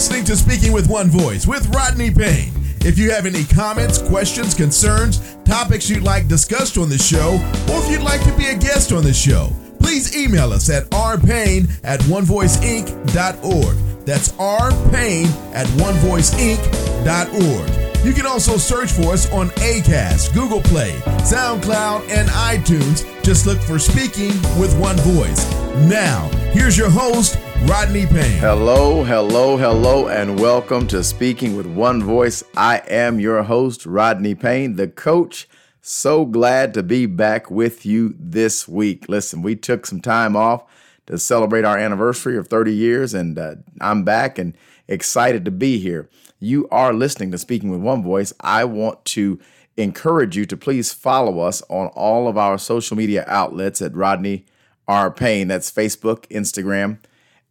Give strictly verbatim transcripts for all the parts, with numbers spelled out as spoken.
listening to Speaking with One Voice with Rodney Payne. If you have any comments, questions, concerns, topics you'd like discussed on the show, or if you'd like to be a guest on the show, please email us at r payne at one voice inc dot org. That's r payne at one voice inc dot org. You can also search for us on Acast, Google Play, SoundCloud, and iTunes. Just look for Speaking with One Voice. Now, here's your host, Rodney Payne. Hello, hello, hello, and welcome to Speaking with One Voice. I am your host, Rodney Payne, the coach. So glad to be back with you this week. Listen, we took some time off to celebrate our anniversary of thirty years, and uh, I'm back and excited to be here. You are listening to Speaking with One Voice. I want to encourage you to please follow us on all of our social media outlets at Rodney R. Payne. That's Facebook, Instagram,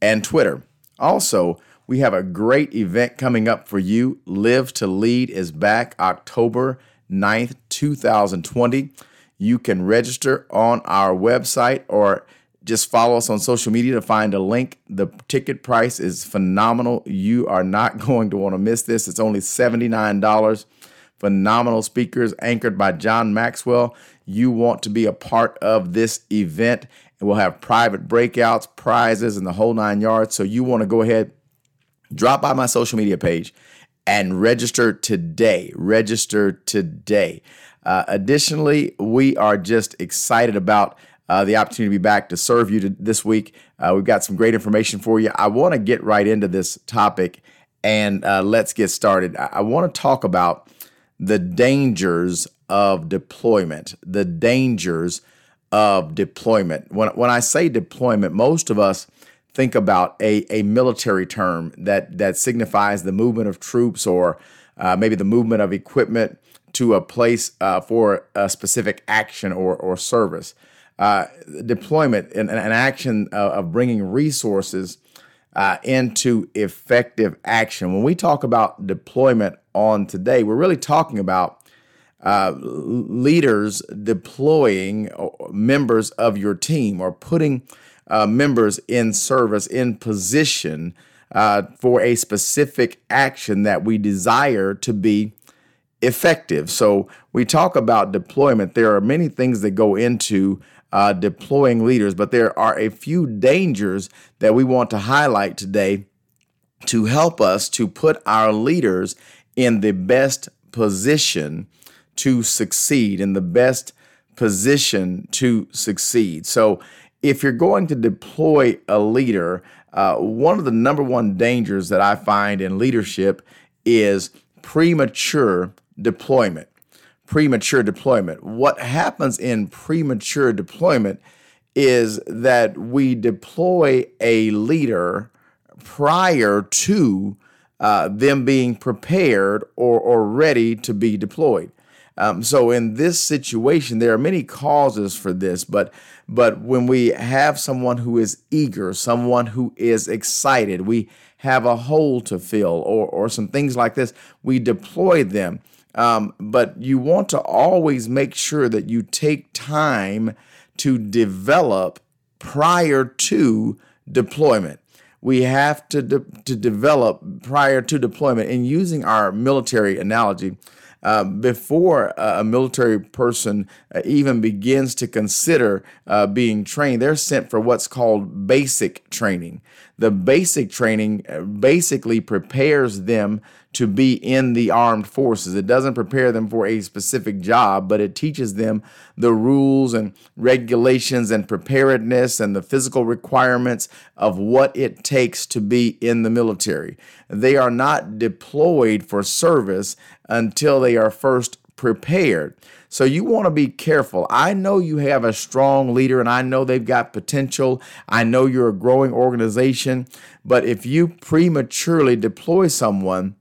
and Twitter. Also, we have a great event coming up for you. Live to Lead is back October ninth, two thousand twenty. You can register on our website or just follow us on social media to find a link. The ticket price is phenomenal. You are not going to want to miss this. It's only seventy-nine dollars. Phenomenal speakers anchored by John Maxwell. You want to be a part of this event. And we'll have private breakouts, prizes, and the whole nine yards. So you want to go ahead, drop by my social media page and register today. Register today. Uh, additionally, we are just excited about uh, the opportunity to be back to serve you to, this week. Uh, we've got some great information for you. I want to get right into this topic, and uh, let's get started. I, I want to talk about the dangers of deployment, the dangers of deployment. When when I say deployment, most of us think about a, a military term that, that signifies the movement of troops or uh, maybe the movement of equipment to a place uh, for a specific action or, or service. Uh, deployment, an, an action of bringing resources uh, into effective action. When we talk about deployment on today, we're really talking about Uh, leaders deploying members of your team or putting uh, members in service, in position uh, for a specific action that we desire to be effective. So we talk about deployment. There are many things that go into uh, deploying leaders, but there are a few dangers that we want to highlight today to help us to put our leaders in the best position to succeed, in the best position to succeed. So if you're going to deploy a leader, uh, one of the number one dangers that I find in leadership is premature deployment. Premature deployment. What happens in premature deployment is that we deploy a leader prior to uh, them being prepared or, or ready to be deployed. Um, so in this situation, there are many causes for this, but but when we have someone who is eager, someone who is excited, we have a hole to fill or, or some things like this, we deploy them. Um, but you want to always make sure that you take time to develop prior to deployment. We have to, de- to develop prior to deployment. And using our military analogy, Uh, before a military person even begins to consider uh, being trained, they're sent for what's called basic training. The basic training basically prepares them to be in the armed forces. It doesn't prepare them for a specific job, but it teaches them the rules and regulations and preparedness and the physical requirements of what it takes to be in the military. They are not deployed for service until they are first prepared. So you want to be careful. I know you have a strong leader and I know they've got potential. I know you're a growing organization, but if you prematurely deploy someone,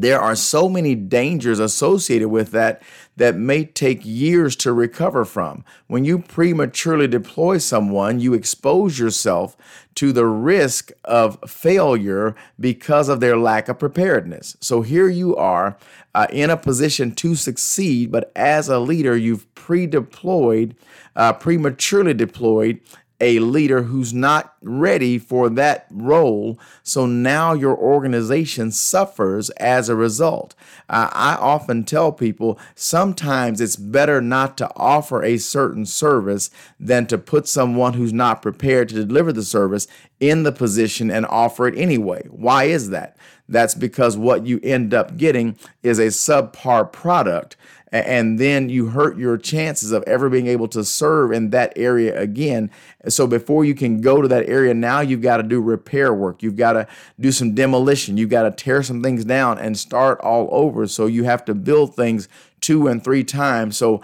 there are so many dangers associated with that that may take years to recover from. When you prematurely deploy someone, you expose yourself to the risk of failure because of their lack of preparedness. So here you are uh, in a position to succeed, but as a leader, you've pre-deployed, uh, prematurely deployed a leader who's not ready for that role. So now your organization suffers as a result. Uh, I often tell people sometimes it's better not to offer a certain service than to put someone who's not prepared to deliver the service in the position and offer it anyway. Why is that? That's because what you end up getting is a subpar product. And then you hurt your chances of ever being able to serve in that area again. So before you can go to that area, now you've got to do repair work. You've got to do some demolition. You've got to tear some things down and start all over. So you have to build things two and three times. So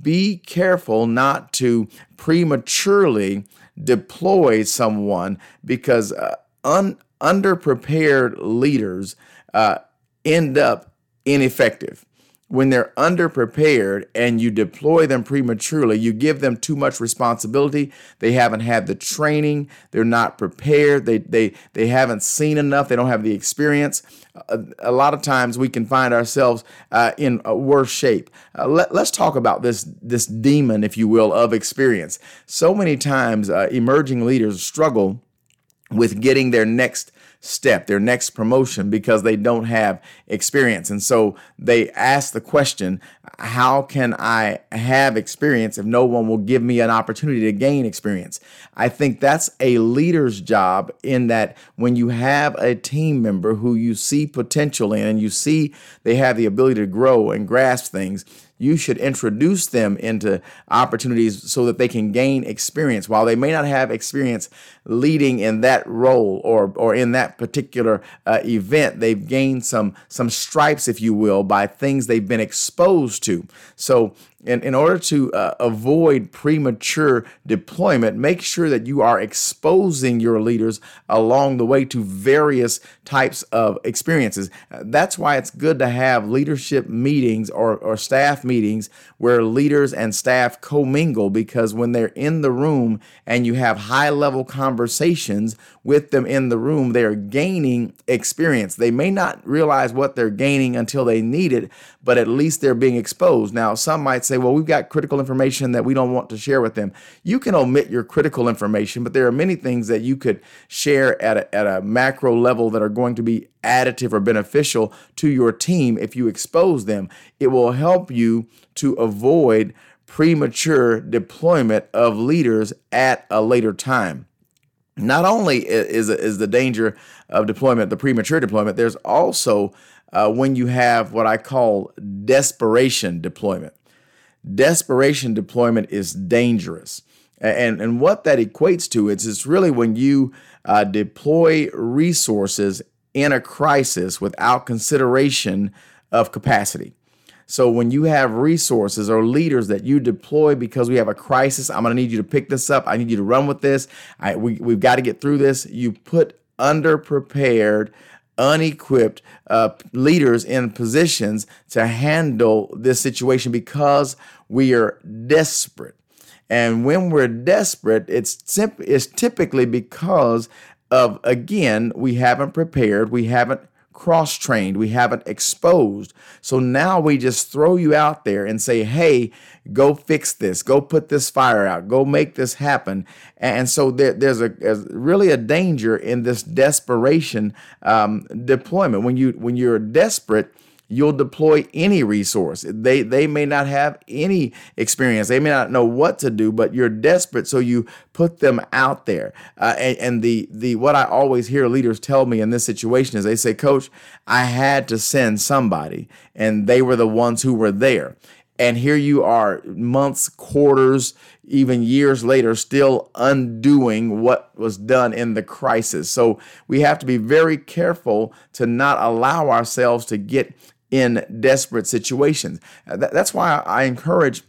be careful not to prematurely deploy someone, because uh, un- underprepared leaders uh, end up ineffective. When they're underprepared and you deploy them prematurely, you give them too much responsibility. They haven't had the training. They're not prepared. They they they haven't seen enough. They don't have the experience. A, a lot of times we can find ourselves uh, in a worse shape. Uh, let, let's talk about this this demon, if you will, of experience. So many times uh, emerging leaders struggle with getting their next step, their next promotion, because they don't have experience. And so they ask the question, how can I have experience if no one will give me an opportunity to gain experience? I think that's a leader's job, in that when you have a team member who you see potential in and you see they have the ability to grow and grasp things, you should introduce them into opportunities so that they can gain experience. While they may not have experience leading in that role or or in that particular uh, event, they've gained some some stripes, if you will, by things they've been exposed to. So in, in order to uh, avoid premature deployment, make sure that you are exposing your leaders along the way to various types of experiences. That's why it's good to have leadership meetings or, or staff meetings where leaders and staff commingle, because when they're in the room and you have high-level conversations with them in the room, they are gaining experience. They may not realize what they're gaining until they need it, but at least they're being exposed. Now, some might say, well, we've got critical information that we don't want to share with them. You can omit your critical information, but there are many things that you could share at a, at a macro level that are going to be additive or beneficial to your team if you expose them. It will help you to avoid premature deployment of leaders at a later time. Not only is, is the danger of deployment, the premature deployment, there's also uh, when you have what I call desperation deployment. Desperation deployment is dangerous. And, and what that equates to is it's really when you uh, deploy resources in a crisis without consideration of capacity. So when you have resources or leaders that you deploy because we have a crisis, I'm going to need you to pick this up. I need you to run with this. I, we, we've got to get through this. You put underprepared, unequipped uh, leaders in positions to handle this situation because we are desperate. And when we're desperate, it's, simp- it's typically because of, again, we haven't prepared, we haven't cross-trained, we haven't exposed. So now we just throw you out there and say, hey, go fix this, go put this fire out, go make this happen. And so there, there's a there's really a danger in this desperation um, deployment. When you when you're desperate, you'll deploy any resource. They they may not have any experience. They may not know what to do, but you're desperate, so you put them out there. Uh, and and the, the what I always hear leaders tell me in this situation is they say, Coach, I had to send somebody, and they were the ones who were there. And here you are months, quarters, even years later, still undoing what was done in the crisis. So we have to be very careful to not allow ourselves to get in desperate situations. That's why I encourage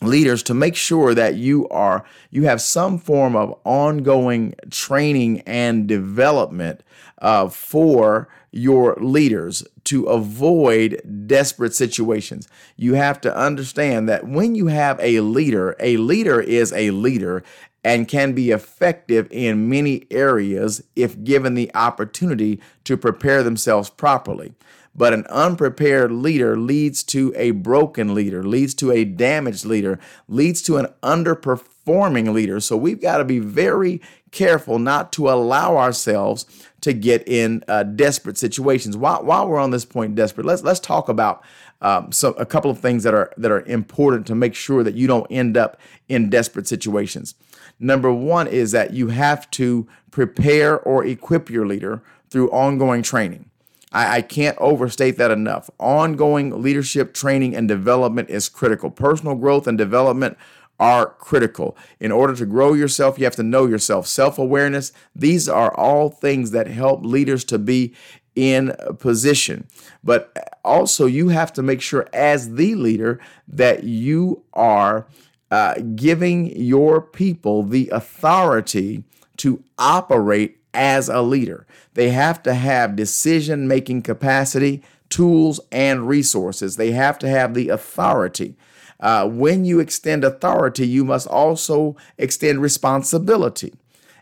leaders to make sure that you are you have some form of ongoing training and development uh, for your leaders to avoid desperate situations. You have to understand that when you have a leader, a leader is a leader and can be effective in many areas if given the opportunity to prepare themselves properly. But an unprepared leader leads to a broken leader, leads to a damaged leader, leads to an underperforming forming leaders. So we've got to be very careful not to allow ourselves to get in uh, desperate situations. While, while we're on this point, desperate, let's let's talk about um, so a couple of things that are that are important to make sure that you don't end up in desperate situations. Number one is that you have to prepare or equip your leader through ongoing training. I, I can't overstate that enough. Ongoing leadership training and development is critical. Personal growth and development are critical. In order to grow yourself, you have to know yourself. Self-awareness, these are all things that help leaders to be in position. But also you have to make sure as the leader that you are uh, giving your people the authority to operate as a leader. They have to have decision-making capacity, tools, and resources. They have to have the authority. Uh, when you extend authority, you must also extend responsibility.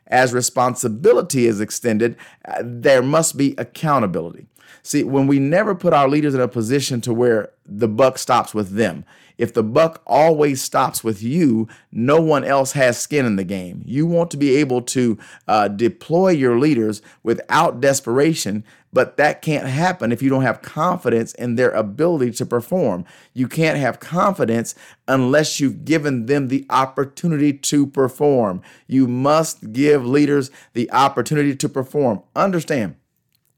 As responsibility is extended, uh, there must be accountability. See, when we never put our leaders in a position to where the buck stops with them, if the buck always stops with you, no one else has skin in the game. You want to be able to uh, deploy your leaders without desperation, but that can't happen if you don't have confidence in their ability to perform. You can't have confidence unless you've given them the opportunity to perform. You must give leaders the opportunity to perform. Understand,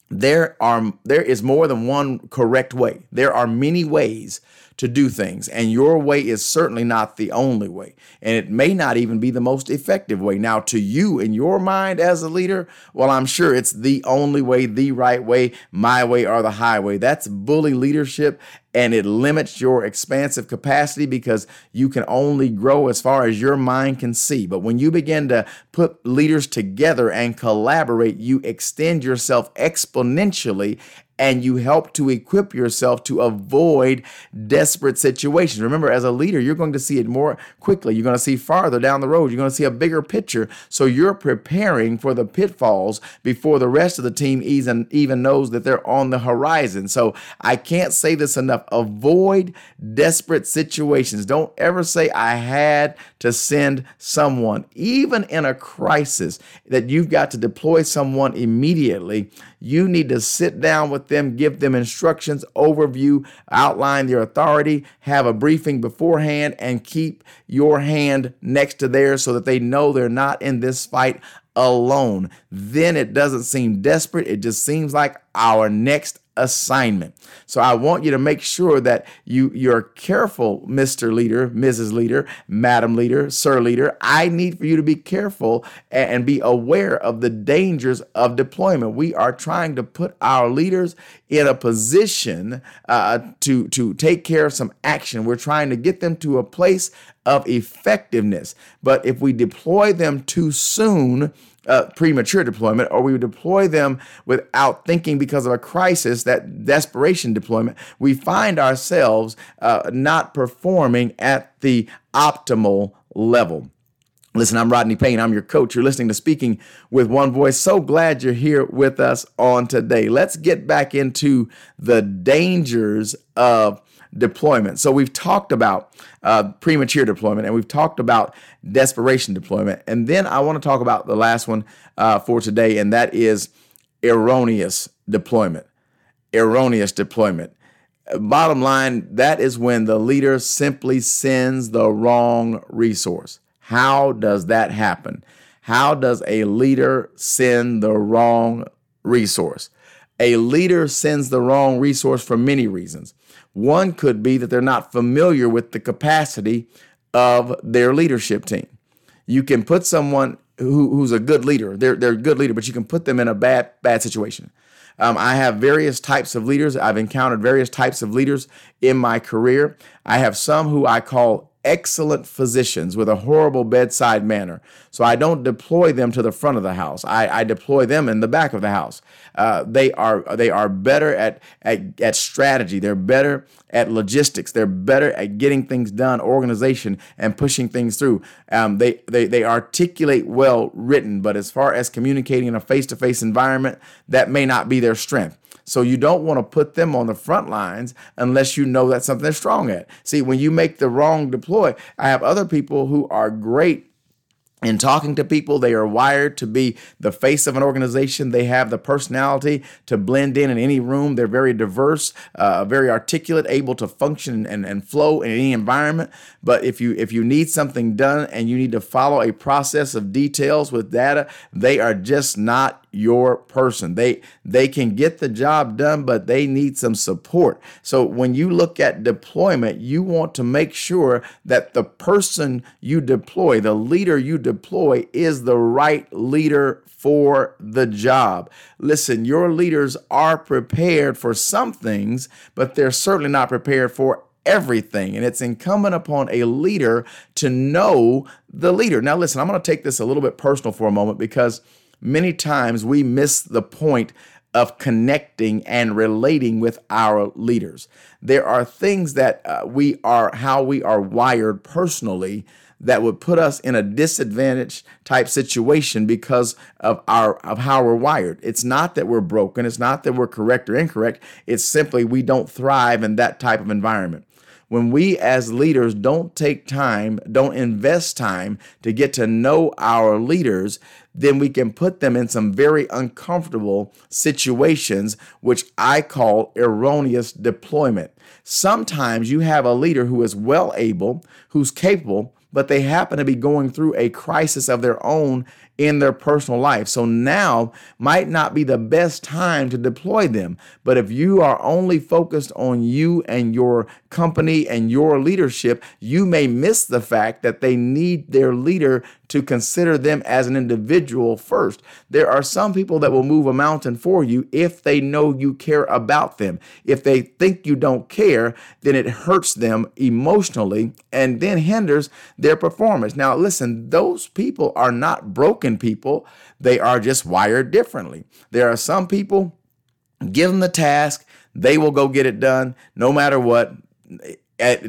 There are there is more than one correct way. There are many ways to do things, and your way is certainly not the only way, and it may not even be the most effective way. Now, to you in your mind as a leader, well, I'm sure it's the only way, the right way, my way or the highway. That's bully leadership, and it limits your expansive capacity because you can only grow as far as your mind can see. But when you begin to put leaders together and collaborate, you extend yourself exponentially and you help to equip yourself to avoid desperate situations. Remember, as a leader, you're going to see it more quickly. You're going to see farther down the road. You're going to see a bigger picture. So you're preparing for the pitfalls before the rest of the team even, even knows that they're on the horizon. So I can't say this enough. Avoid desperate situations. Don't ever say, I had to send someone. Even in a crisis that you've got to deploy someone immediately, you need to sit down with them, give them instructions, overview, outline their authority, have a briefing beforehand, and keep your hand next to theirs so that they know they're not in this fight alone. Then it doesn't seem desperate. It just seems like our next assignment. So I want you to make sure that you, you're careful, Mister Leader, Missus Leader, Madam Leader, Sir Leader. I need for you to be careful and be aware of the dangers of deployment. We are trying to put our leaders in a position uh, to, to take care of some action. We're trying to get them to a place of effectiveness. But if we deploy them too soon, Uh, premature deployment, or we would deploy them without thinking because of a crisis, that desperation deployment, we find ourselves uh, not performing at the optimal level. Listen, I'm Rodney Payne. I'm your coach. You're listening to Speaking with One Voice. So glad you're here with us on today. Let's get back into the dangers of deployment. So we've talked about uh, premature deployment, and we've talked about desperation deployment. And then I want to talk about the last one uh, for today, and that is erroneous deployment. Erroneous deployment. Bottom line, that is when the leader simply sends the wrong resource. How does that happen? How does a leader send the wrong resource? A leader sends the wrong resource for many reasons. One could be that they're not familiar with the capacity of their leadership team. You can put someone who, who's a good leader, they're, they're a good leader, but you can put them in a bad, bad situation. Um, I have various types of leaders. I've encountered various types of leaders in my career. I have some who I call excellent physicians with a horrible bedside manner. So I don't deploy them to the front of the house. I, I deploy them in the back of the house. Uh, they are they are better at, at at strategy. They're better at logistics. They're better at getting things done, organization, and pushing things through. Um, they they they articulate well written, but as far as communicating in a face-to-face environment, that may not be their strength. So you don't want to put them on the front lines unless you know that's something they're strong at. See, when you make the wrong deploy, I have other people who are great in talking to people. They are wired to be the face of an organization. They have the personality to blend in in any room. They're very diverse, uh, very articulate, able to function and, and flow in any environment. But if you if you need something done and you need to follow a process of details with data, they are just not your person. They they can get the job done, but they need some support. So when you look at deployment, you want to make sure that the person you deploy, the leader you deploy, is the right leader for the job. Listen, your leaders are prepared for some things, but they're certainly not prepared for everything. And it's incumbent upon a leader to know the leader. Now, listen, I'm going to take this a little bit personal for a moment, because many times we miss the point of connecting and relating with our leaders. There are things that uh, we are, how we are wired personally, that would put us in a disadvantaged type situation because of our of how we're wired. It's not that we're broken. It's not that we're correct or incorrect. It's simply we don't thrive in that type of environment. When we as leaders don't take time, don't invest time to get to know our leaders, then we can put them in some very uncomfortable situations, which I call erroneous deployment. Sometimes you have a leader who is well able, who's capable, but they happen to be going through a crisis of their own in their personal life. So now might not be the best time to deploy them. But if you are only focused on you and your company and your leadership, you may miss the fact that they need their leader to consider them as an individual first. There are some people that will move a mountain for you if they know you care about them. If they think you don't care, then it hurts them emotionally and then hinders their performance. Now, listen, those people are not broken people. They are just wired differently. There are some people, give them the task, they will go get it done no matter what.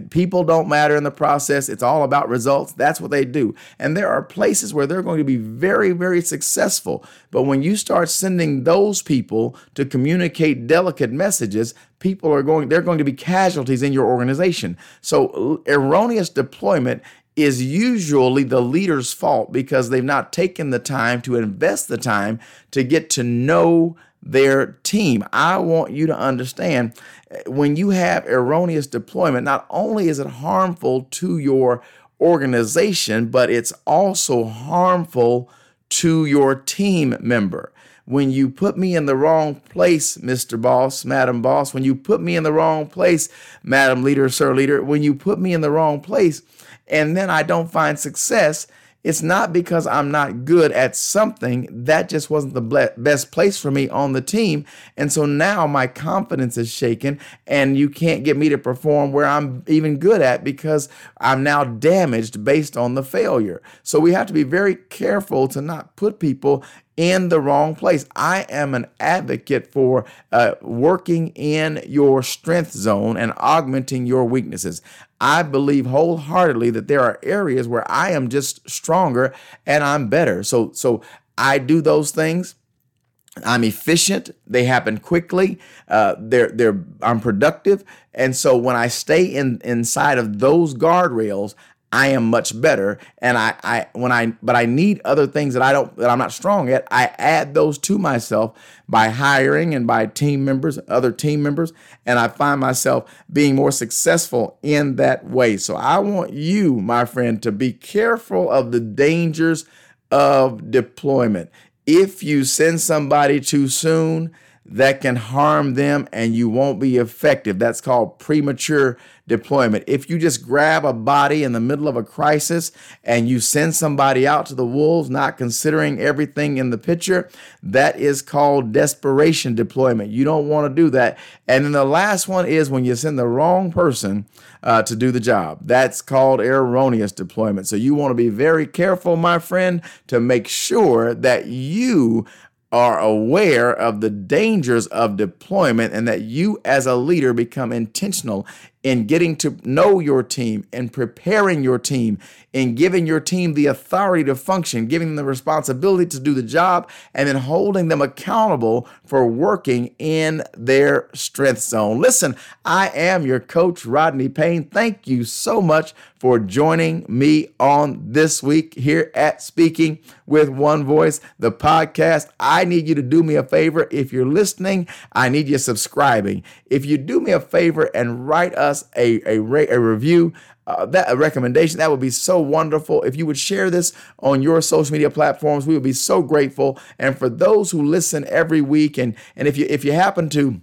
People don't matter in the process. It's all about results. That's what they do. And there are places where they're going to be very, very successful. But when you start sending those people to communicate delicate messages, people are going, they're going to be casualties in your organization. So erroneous deployment is usually the leader's fault because they've not taken the time to invest the time to get to know their team. I want you to understand, when you have erroneous deployment, not only is it harmful to your organization, but it's also harmful to your team member. When you put me in the wrong place, Mister Boss, Madam Boss, when you put me in the wrong place, Madam Leader, Sir Leader, when you put me in the wrong place, and then I don't find success, it's not because I'm not good at something. That just wasn't the best place for me on the team. And so now my confidence is shaken, and you can't get me to perform where I'm even good at because I'm now damaged based on the failure. So we have to be very careful to not put people in the wrong place. I am an advocate for uh, working in your strength zone and augmenting your weaknesses. I believe wholeheartedly that there are areas where I am just stronger and I'm better. So, so I do those things. I'm efficient. They happen quickly. Uh, they're, they're, I'm productive. And so when I stay in inside of those guardrails, I am much better, and I, I when I but I need other things that I don't that I'm not strong at. I add those to myself by hiring and by team members, other team members, and I find myself being more successful in that way. So I want you, my friend, to be careful of the dangers of deployment. If you send somebody too soon, that can harm them and you won't be effective. That's called premature deployment. If you just grab a body in the middle of a crisis and you send somebody out to the wolves, not considering everything in the picture, that is called desperation deployment. You don't want to do that. And then the last one is when you send the wrong person uh, to do the job. That's called erroneous deployment. So you want to be very careful, my friend, to make sure that you are aware of the dangers of deployment and that you as a leader become intentional in getting to know your team and preparing your team and giving your team the authority to function, giving them the responsibility to do the job, and then holding them accountable for working in their strength zone. Listen, I am your coach, Rodney Payne. Thank you so much for joining me on this week here at Speaking with One Voice, the podcast. I need you to do me a favor. If you're listening, I need you subscribing. If you do me a favor and write us a, a, a review, Uh, that a recommendation, that would be so wonderful. If you would share this on your social media platforms, we would be so grateful. And for those who listen every week, and and if you if you happen to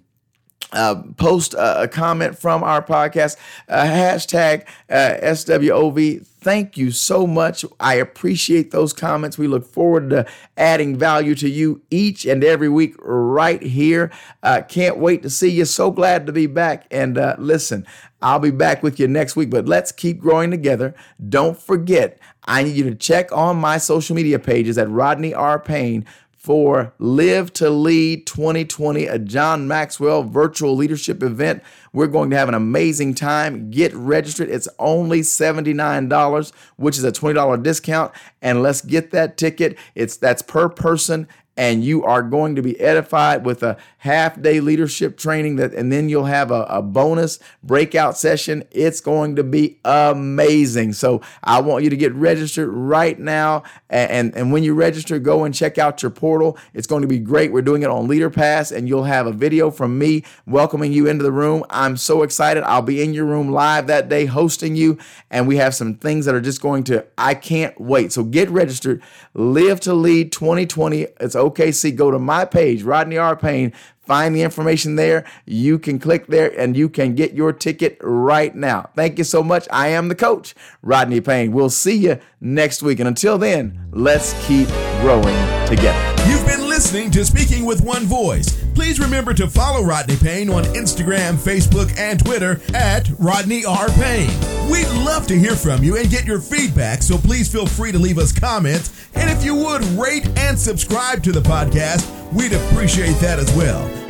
Uh, post a, a comment from our podcast, uh, hashtag uh, S W O V. Thank you so much. I appreciate those comments. We look forward to adding value to you each and every week right here. Uh, can't wait to see you. So glad to be back. And uh, listen, I'll be back with you next week, but let's keep growing together. Don't forget, I need you to check on my social media pages at Rodney R. Payne for Live to Lead twenty twenty, a John Maxwell virtual leadership event. We're going to have an amazing time. Get registered. It's only seventy-nine dollars, which is a twenty dollars discount. And let's get that ticket. It's that's per person. And you are going to be edified with a half-day leadership training, that, and then you'll have a, a bonus breakout session. It's going to be amazing. So I want you to get registered right now. And, and, and when you register, go and check out your portal. It's going to be great. We're doing it on LeaderPass, and you'll have a video from me welcoming you into the room. I'm so excited. I'll be in your room live that day hosting you. And we have some things that are just going to, I can't wait. So get registered. Live to Lead twenty twenty. It's O K C. Go to my page, Rodney R. Payne. Find the information there. You can click there and you can get your ticket right now. Thank you so much. I am the coach, Rodney Payne. We'll see you next week. And until then, let's keep growing together. You've been listening to Speaking with One Voice. Please remember to follow Rodney Payne on Instagram, Facebook, and Twitter at Rodney R. Payne. We'd love to hear from you and get your feedback, so please feel free to leave us comments. And if you would, rate and subscribe to the podcast. We'd appreciate that as well.